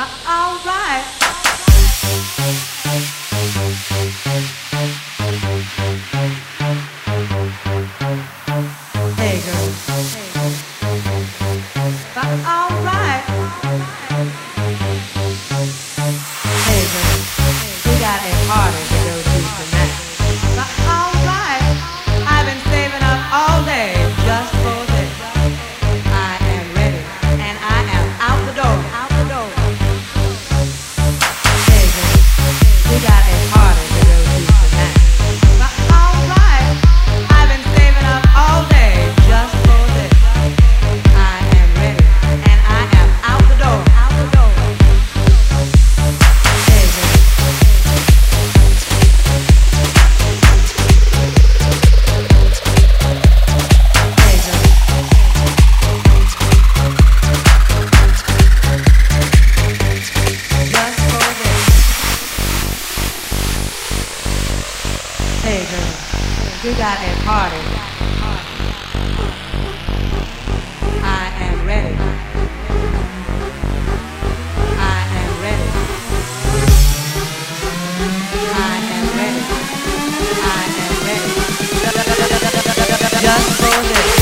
but alright. Hey girl, you got a party. I am ready. I am ready. I am ready. I am ready. Just for this.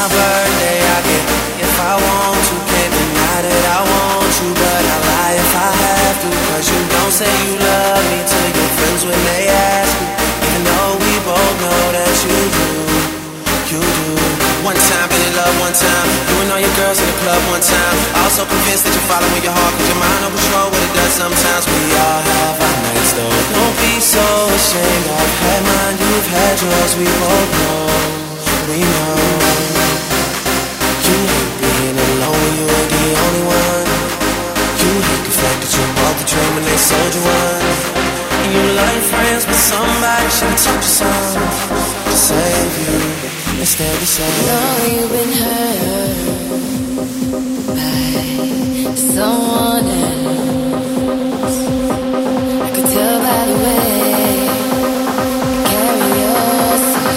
Birthday, I get if I want to, can't deny that I want you, but I like Don't say you love me to your friends when they ask you, even though we both know that you do, you do. One time, been in love one time, you and all your girls in the club one time. Also convinced that you're following your heart, cause your mind don't control what it does sometimes. We all have our nights though, don't be so ashamed. I've had mine, you've had yours, we both know, we know. You hate being alone when you ain't the only one. You hate the fact that you bought the dream and they sold you one. You like friends, but somebody should have taught you something to save you instead of saying, no, you've been hurt by someone else. I could tell by the way you carry yourself.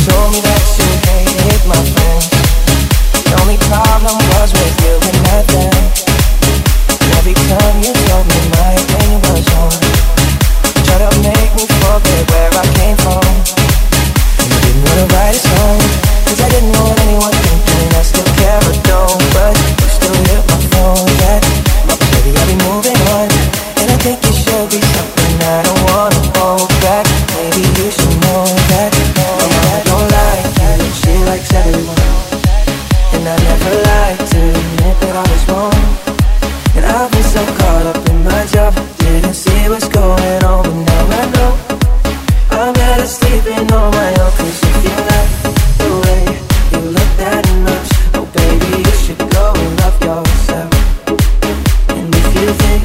Show me that. sleeping on my own, 'cause if you like the way you look that much, oh baby, you should go and love yourself. And if you think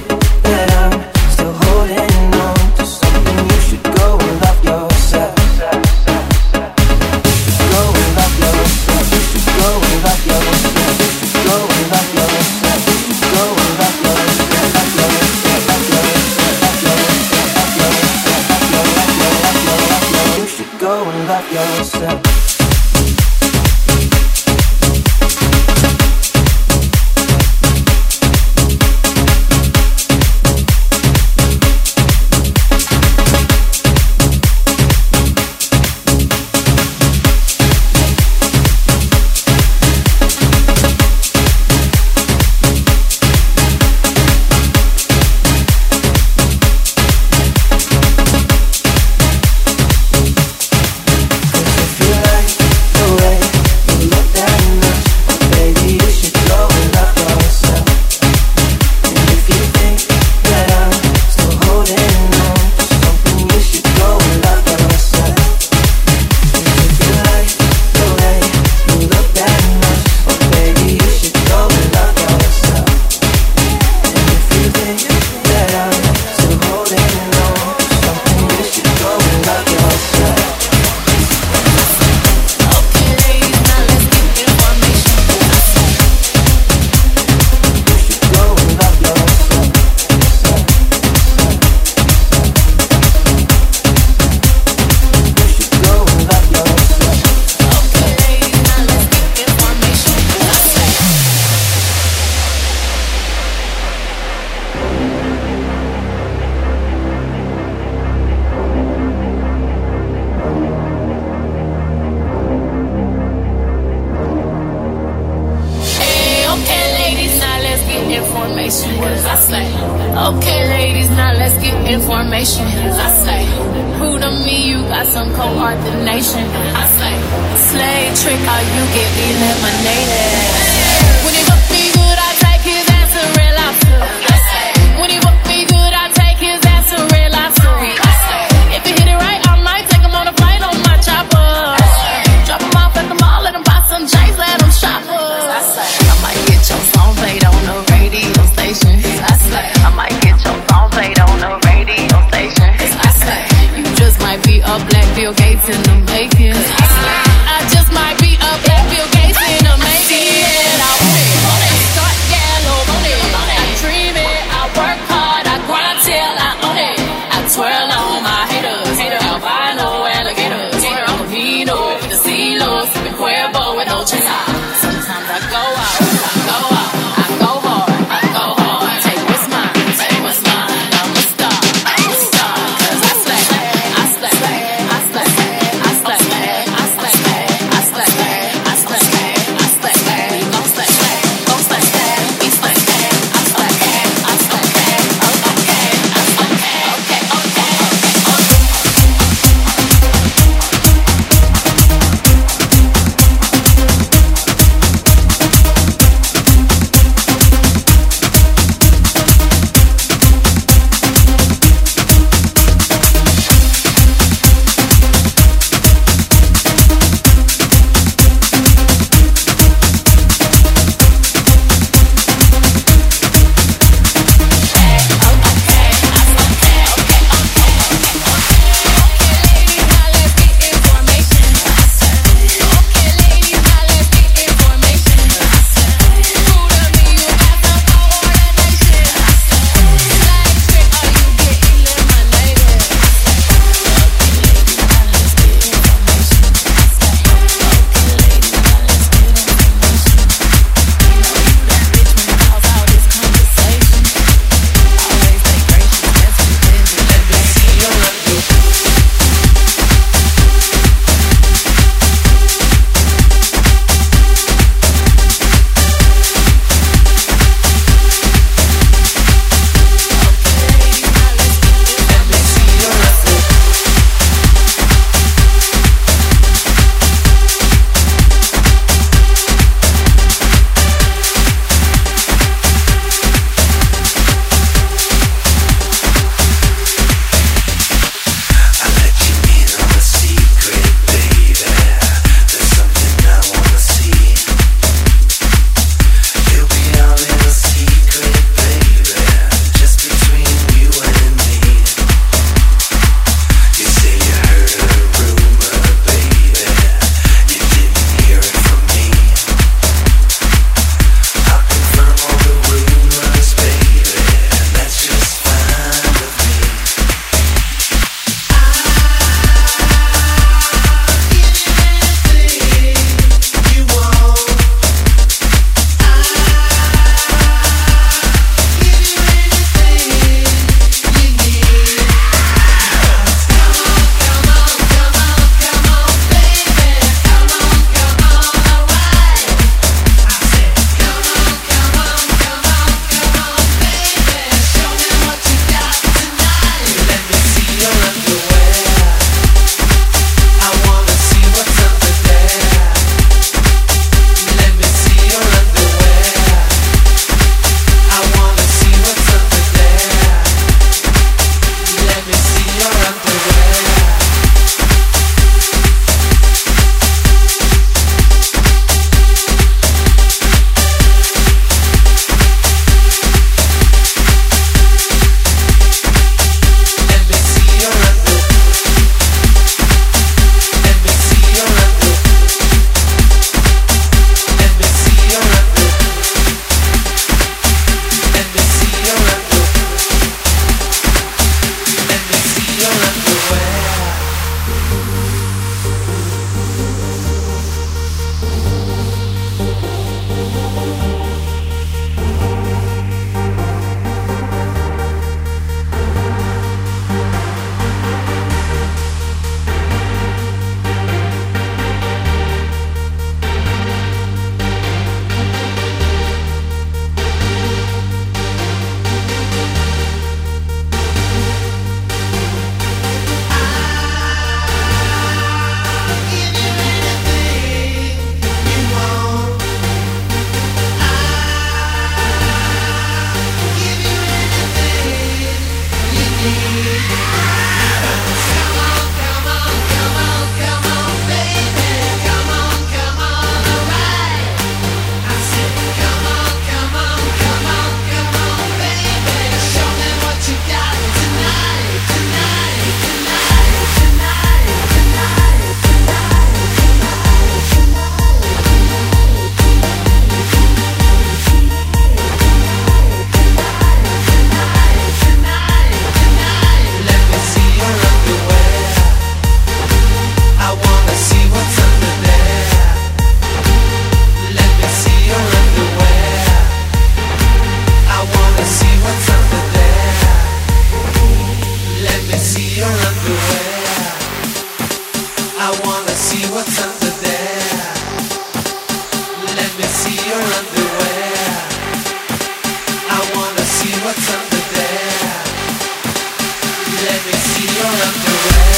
that I'm still holding on to something, you should go and love yourself. You should go and love yourself. You should go and love yourself. You should go and love yourself. You should go and love yourself. Love yourself. Love yourself. Love yourself. Love yourself. Love yourself. You should go and love yourself. Okay, ladies, now let's get information. I say, who to me, you got some coordination. I say, slave trick, or you get eliminated. When he fuck me good, I take his ass and red lobster. When he fuck me good, I take his ass and red lobster. If he hit it right, I might take him on a plane on my chopper. Drop him off at the mall, let him buy some J's, let him shop up. I might get your song played on the radio station. I might get your song played on the radio station. I say, you just might be a black Bill Gates in the making. I just might be a black Bill Gates in the making. I want it, start yellow, want it. I dream it, I work hard, I grind till I own it. I twirl on my haters, albino alligators, I'm a vino with the C-Lo, sipping Cuervo with Ochesa. Sometimes I go out, I wanna see what's under there. Let me see your underwear. I wanna see what's under there. Let me see your underwear.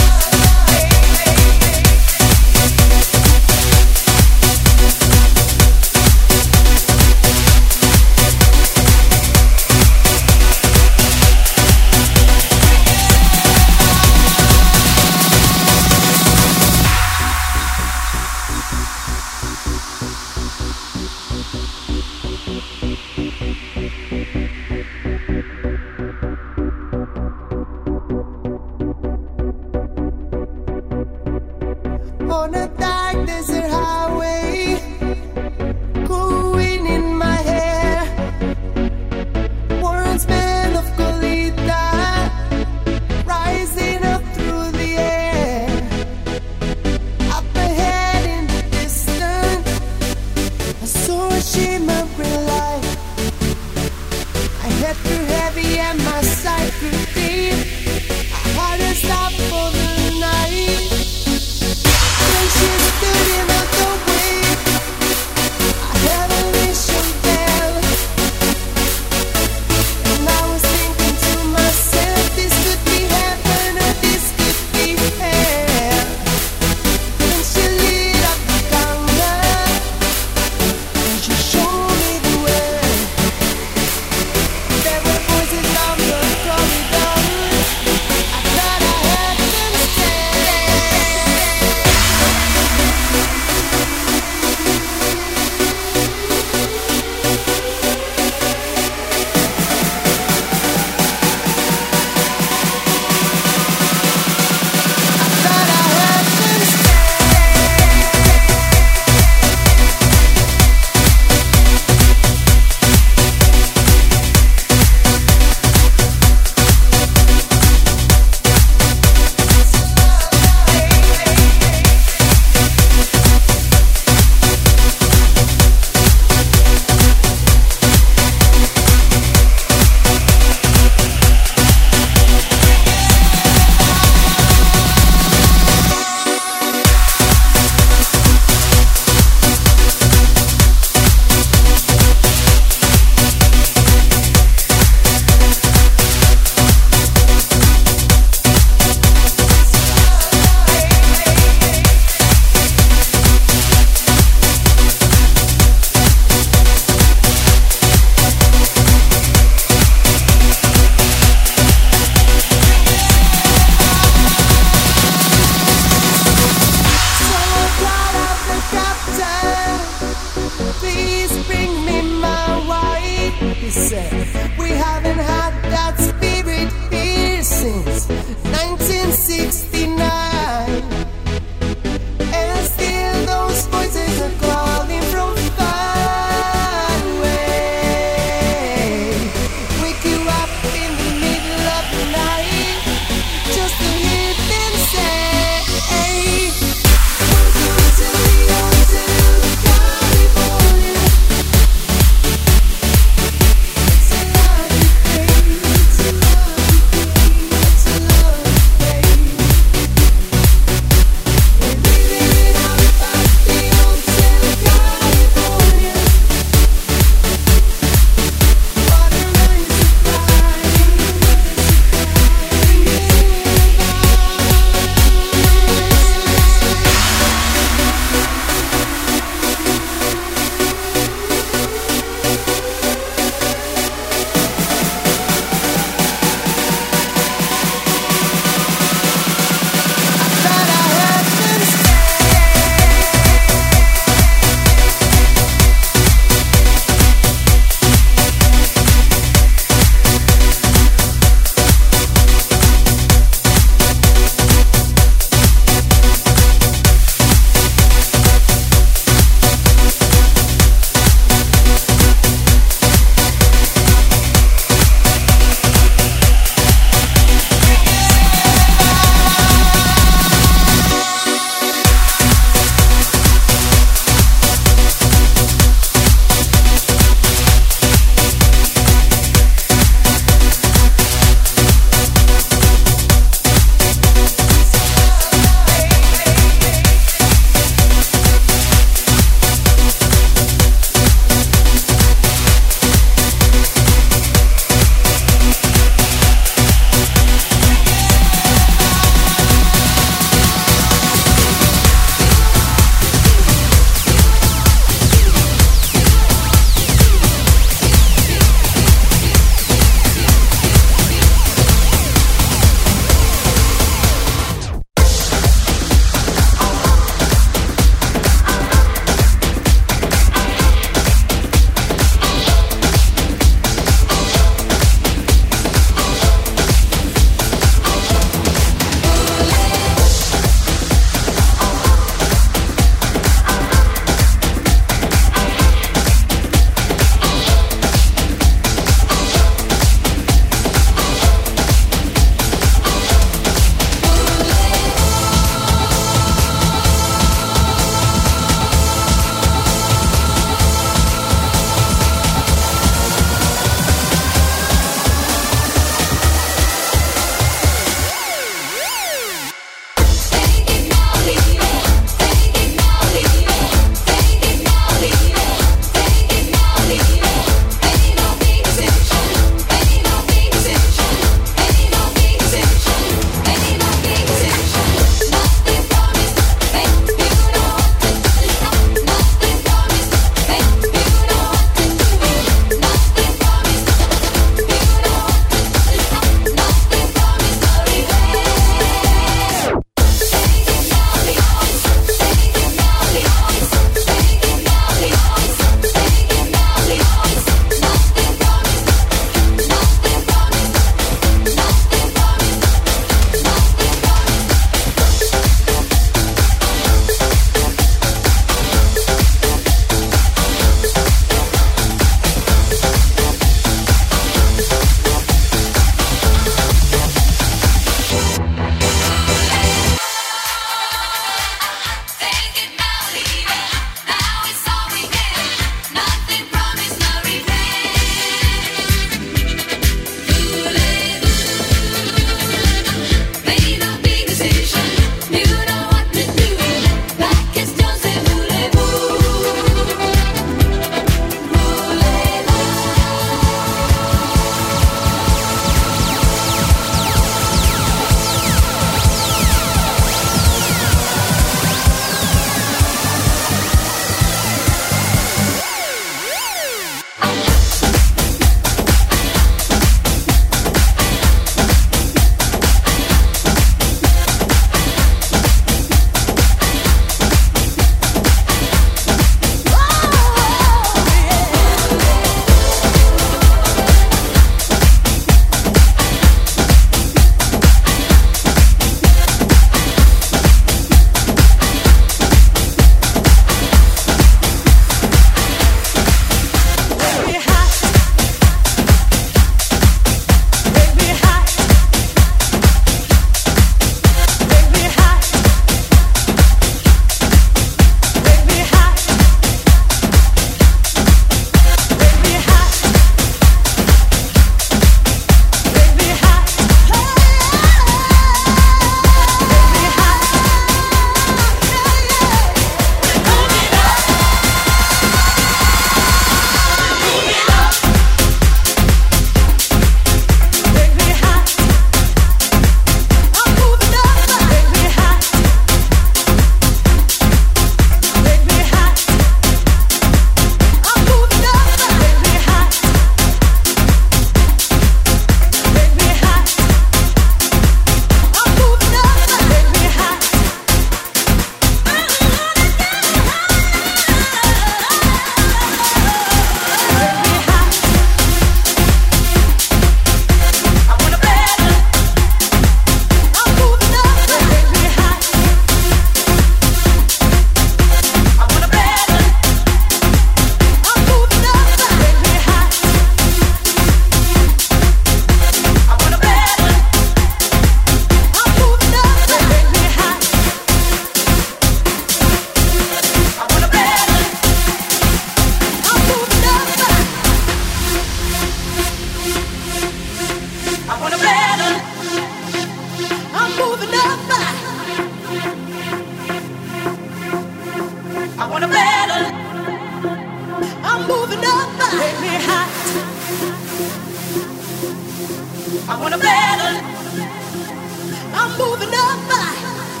I want a better life. I'm moving up my life.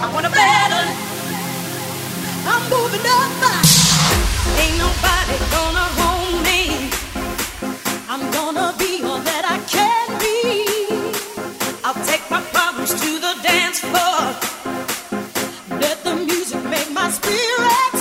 I want a better life. I'm moving up my life. Ain't nobody gonna hold me. I'm gonna be all that I can be. I'll take my problems to the dance floor. It's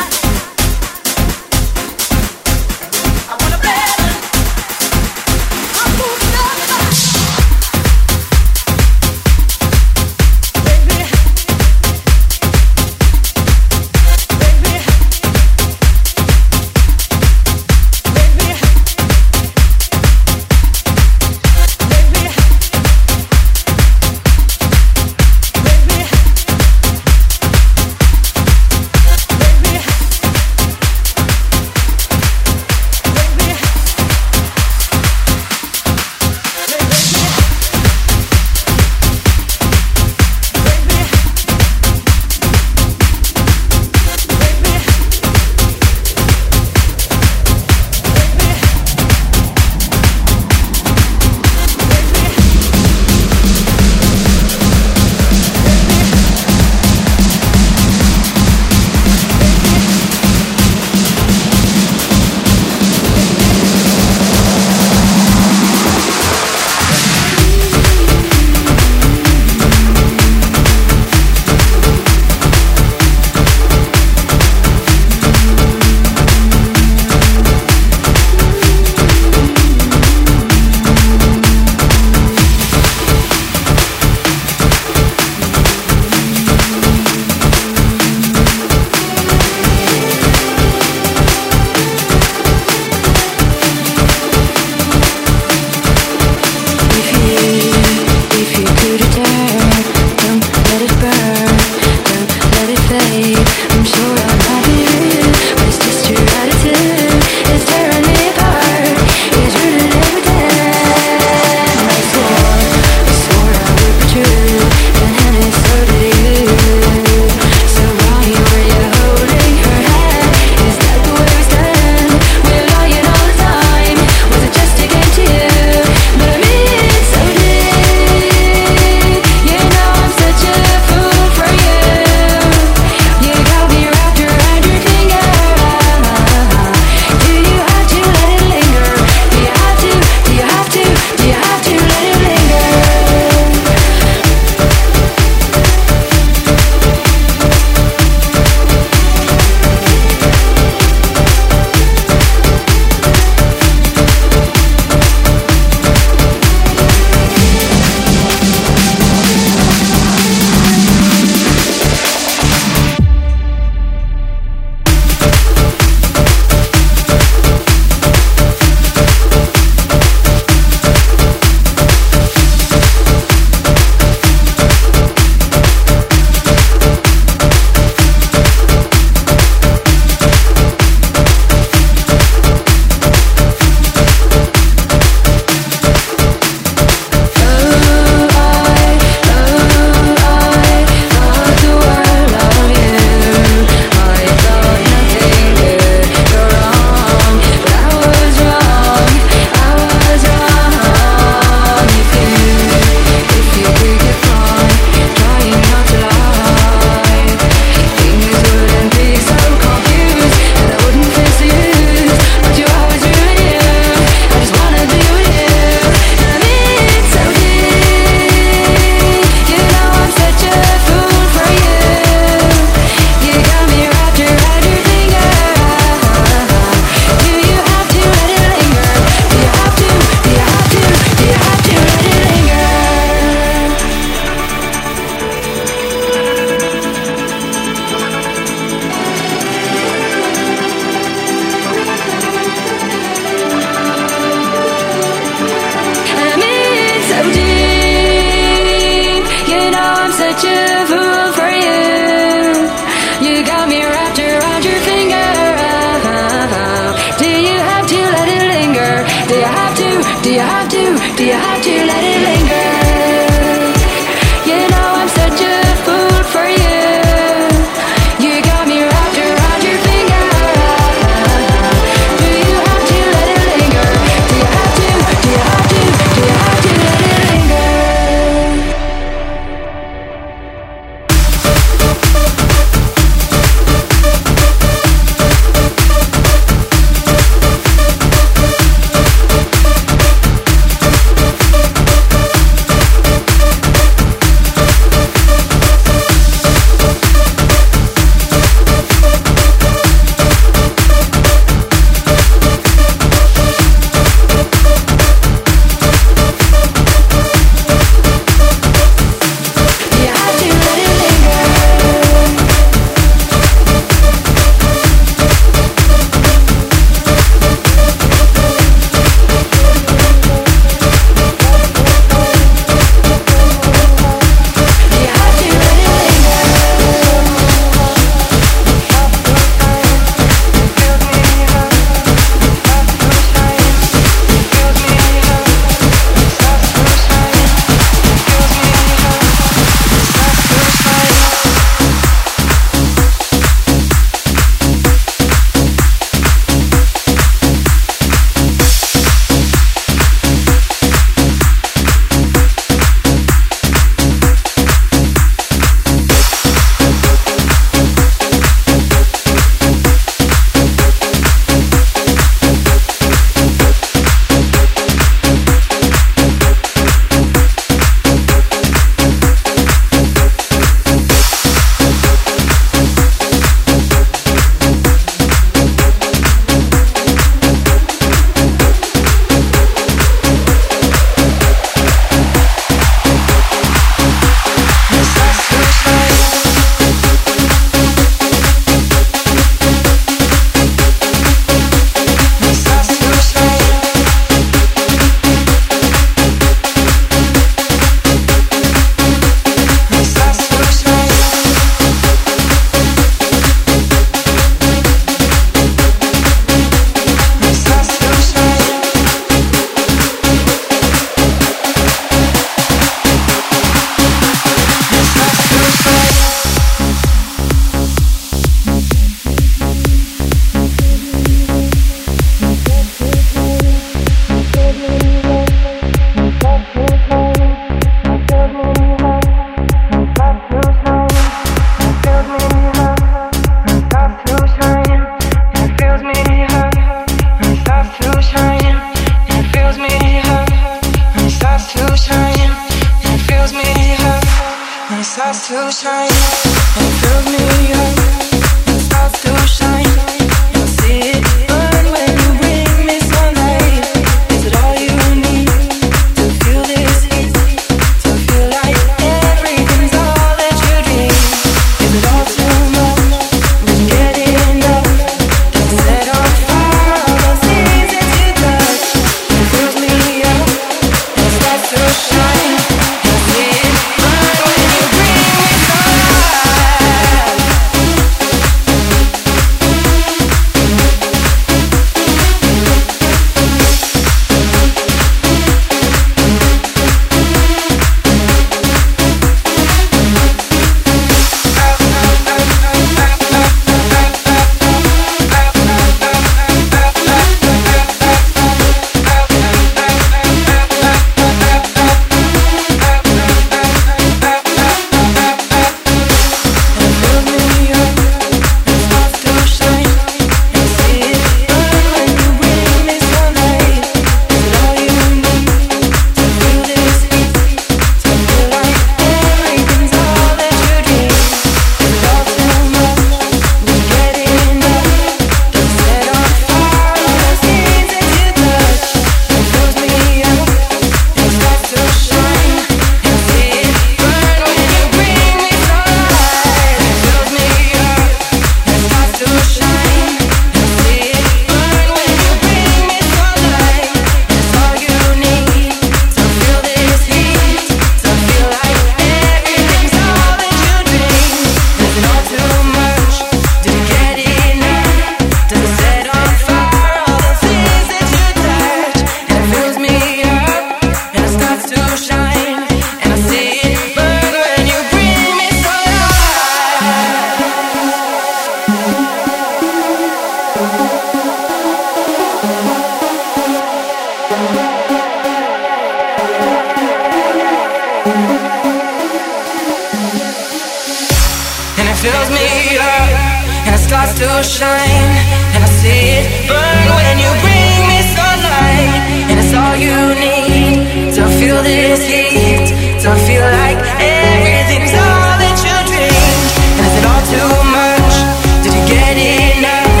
stars still shine, and I see it burn when you bring me sunlight. And it's all you need to feel this heat, to feel like everything's all that you dreamed. And is it all too much? Did you get enough?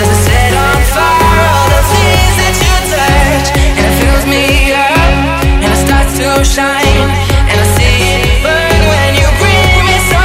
Does it set on fire all the things that you touch? And it fills me up, and it starts to shine, and I see it burn when you bring me sunlight.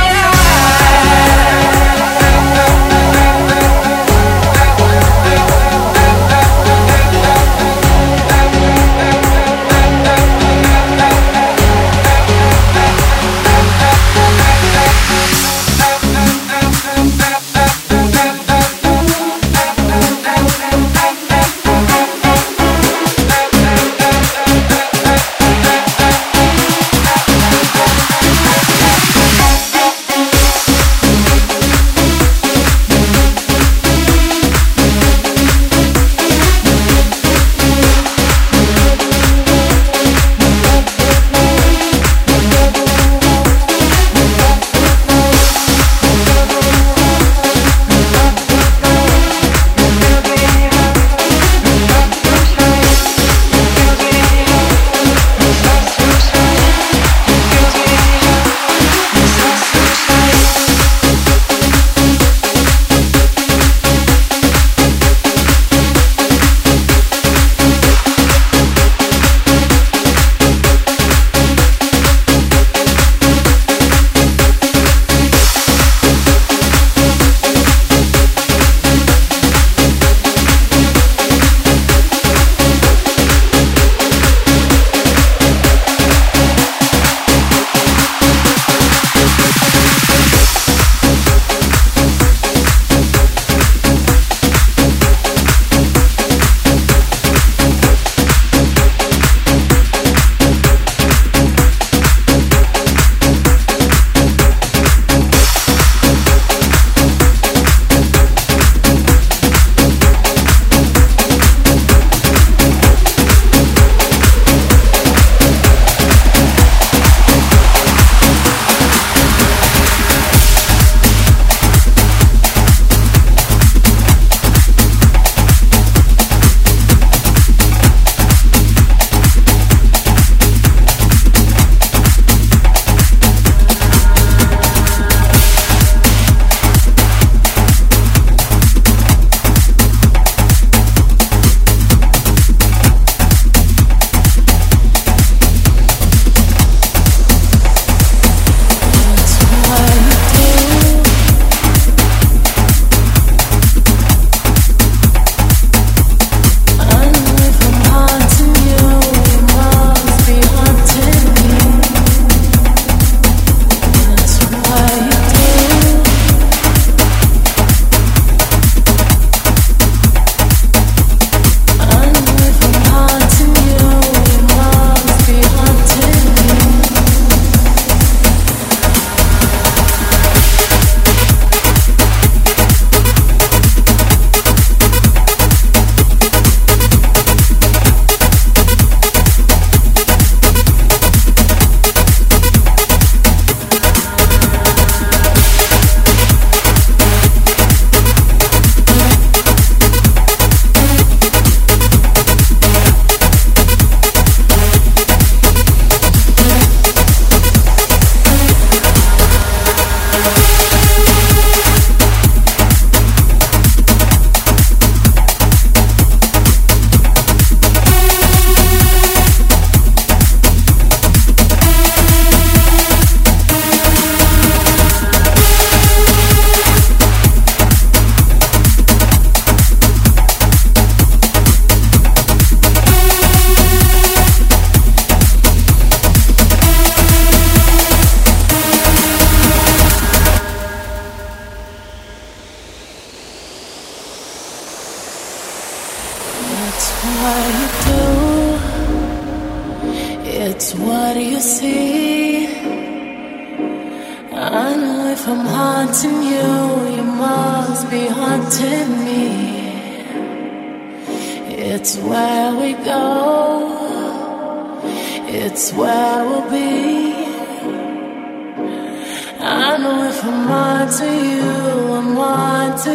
One onto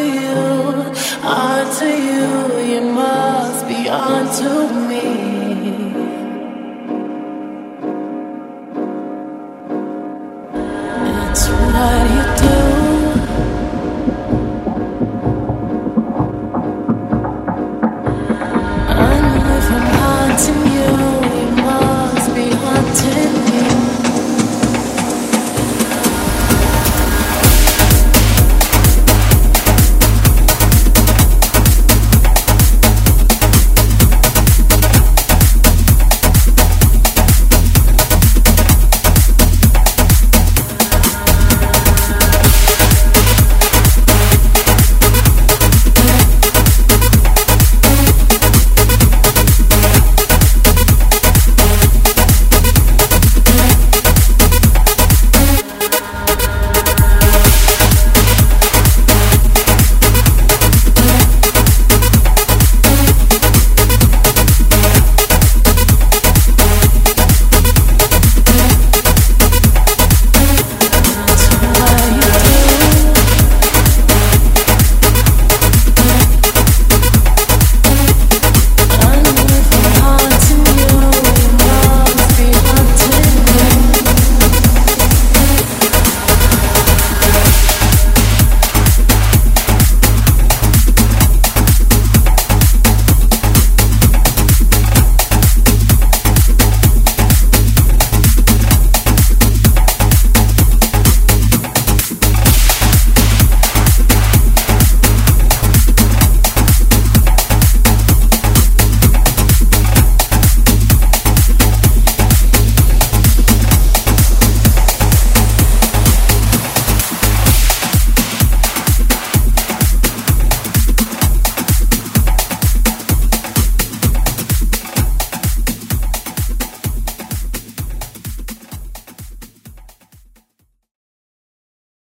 you, you must be onto me.